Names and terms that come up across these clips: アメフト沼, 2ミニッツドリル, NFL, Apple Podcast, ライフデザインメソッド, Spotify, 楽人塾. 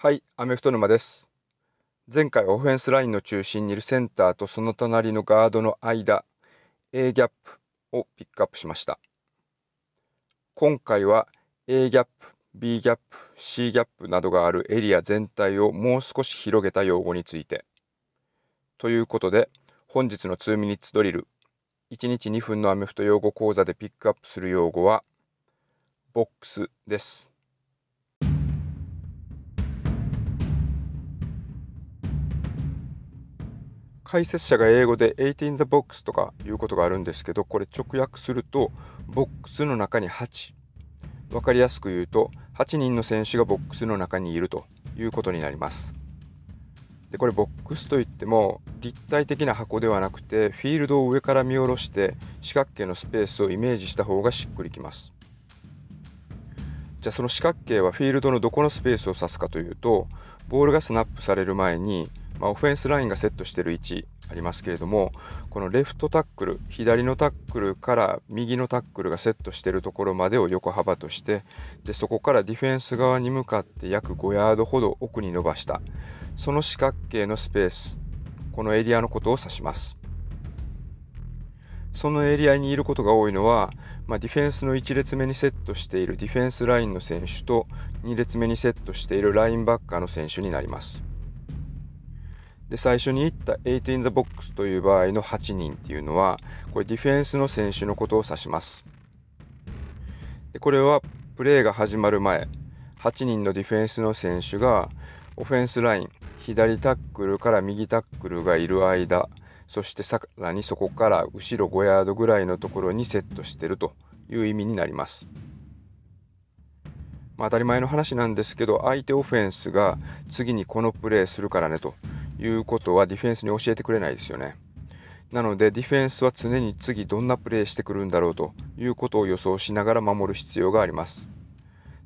はい、アメフト沼です。前回オフェンスラインの中心にいるセンターとその隣のガードの間、A ギャップをピックアップしました。今回は A ギャップ、B ギャップ、C ギャップなどがあるエリア全体をもう少し広げた用語について。ということで、本日の2ミニッツドリル、1日2分のアメフト用語講座でピックアップする用語は、ボックスです。解説者が英語で8 in the box とかいうことがあるんですけど、これ直訳するとボックスの中に8、分かりやすく言うと8人の選手がボックスの中にいるということになります。でこれボックスといっても立体的な箱ではなくて、フィールドを上から見下ろして四角形のスペースをイメージした方がしっくりきます。じゃあその四角形はフィールドのどこのスペースを指すかというと、ボールがスナップされる前にオフェンスラインがセットしている位置ありますけれども、このレフトタックル、左のタックルから右のタックルがセットしているところまでを横幅として、でそこからディフェンス側に向かって約5ヤードほど奥に伸ばしたその四角形のスペース、このエリアのことを指します。そのエリアにいることが多いのは、ディフェンスの1列目にセットしているディフェンスラインの選手と2列目にセットしているラインバッカーの選手になります。で最初に言った8 in the box という場合の8人っていうのは、これディフェンスの選手のことを指します。でこれはプレーが始まる前、8人のディフェンスの選手がオフェンスライン、左タックルから右タックルがいる間、そしてさらにそこから後ろ5ヤードぐらいのところにセットしているという意味になります。当たり前の話なんですけど、相手オフェンスが次にこのプレーするからねということはディフェンスに教えてくれないですよね。なのでディフェンスは常に次どんなプレーしてくるんだろうということを予想しながら守る必要があります。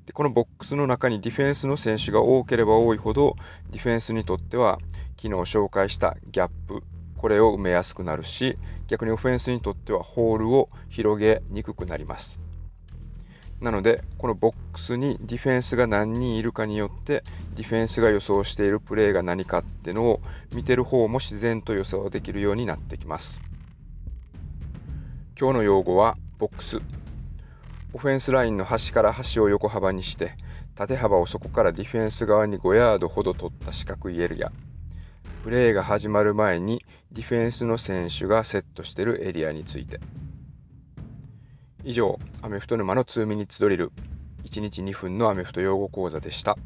でこのボックスの中にディフェンスの選手が多ければ多いほど、ディフェンスにとっては昨日紹介したギャップ、これを埋めやすくなるし、逆にオフェンスにとってはホールを広げにくくなります。なのでこのボックスにディフェンスが何人いるかによって、ディフェンスが予想しているプレーが何かっていうのを見てる方も自然と予想できるようになってきます。今日の用語はボックス。オフェンスラインの端から端を横幅にして、縦幅をそこからディフェンス側に5ヤードほど取った四角いエリア、プレーが始まる前にディフェンスの選手がセットしているエリアについて。以上、アメフト沼の2ミニッツドリル、1日2分のアメフト用語講座でした。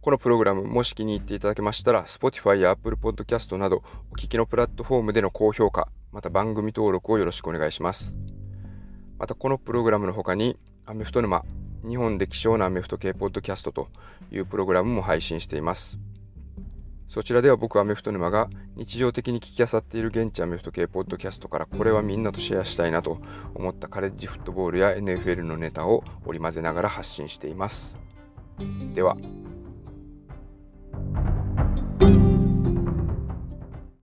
このプログラム、もし気に入っていただけましたら、Spotify や Apple Podcast などお聞きのプラットフォームでの高評価、また番組登録をよろしくお願いします。またこのプログラムの他に、アメフト沼、日本で希少なアメフト系ポッドキャストというプログラムも配信しています。そちらでは僕アメフト沼が日常的に聞き漁っている現地アメフト系ポッドキャストから、これはみんなとシェアしたいなと思ったカレッジフットボールや NFL のネタを織り交ぜながら発信しています。では。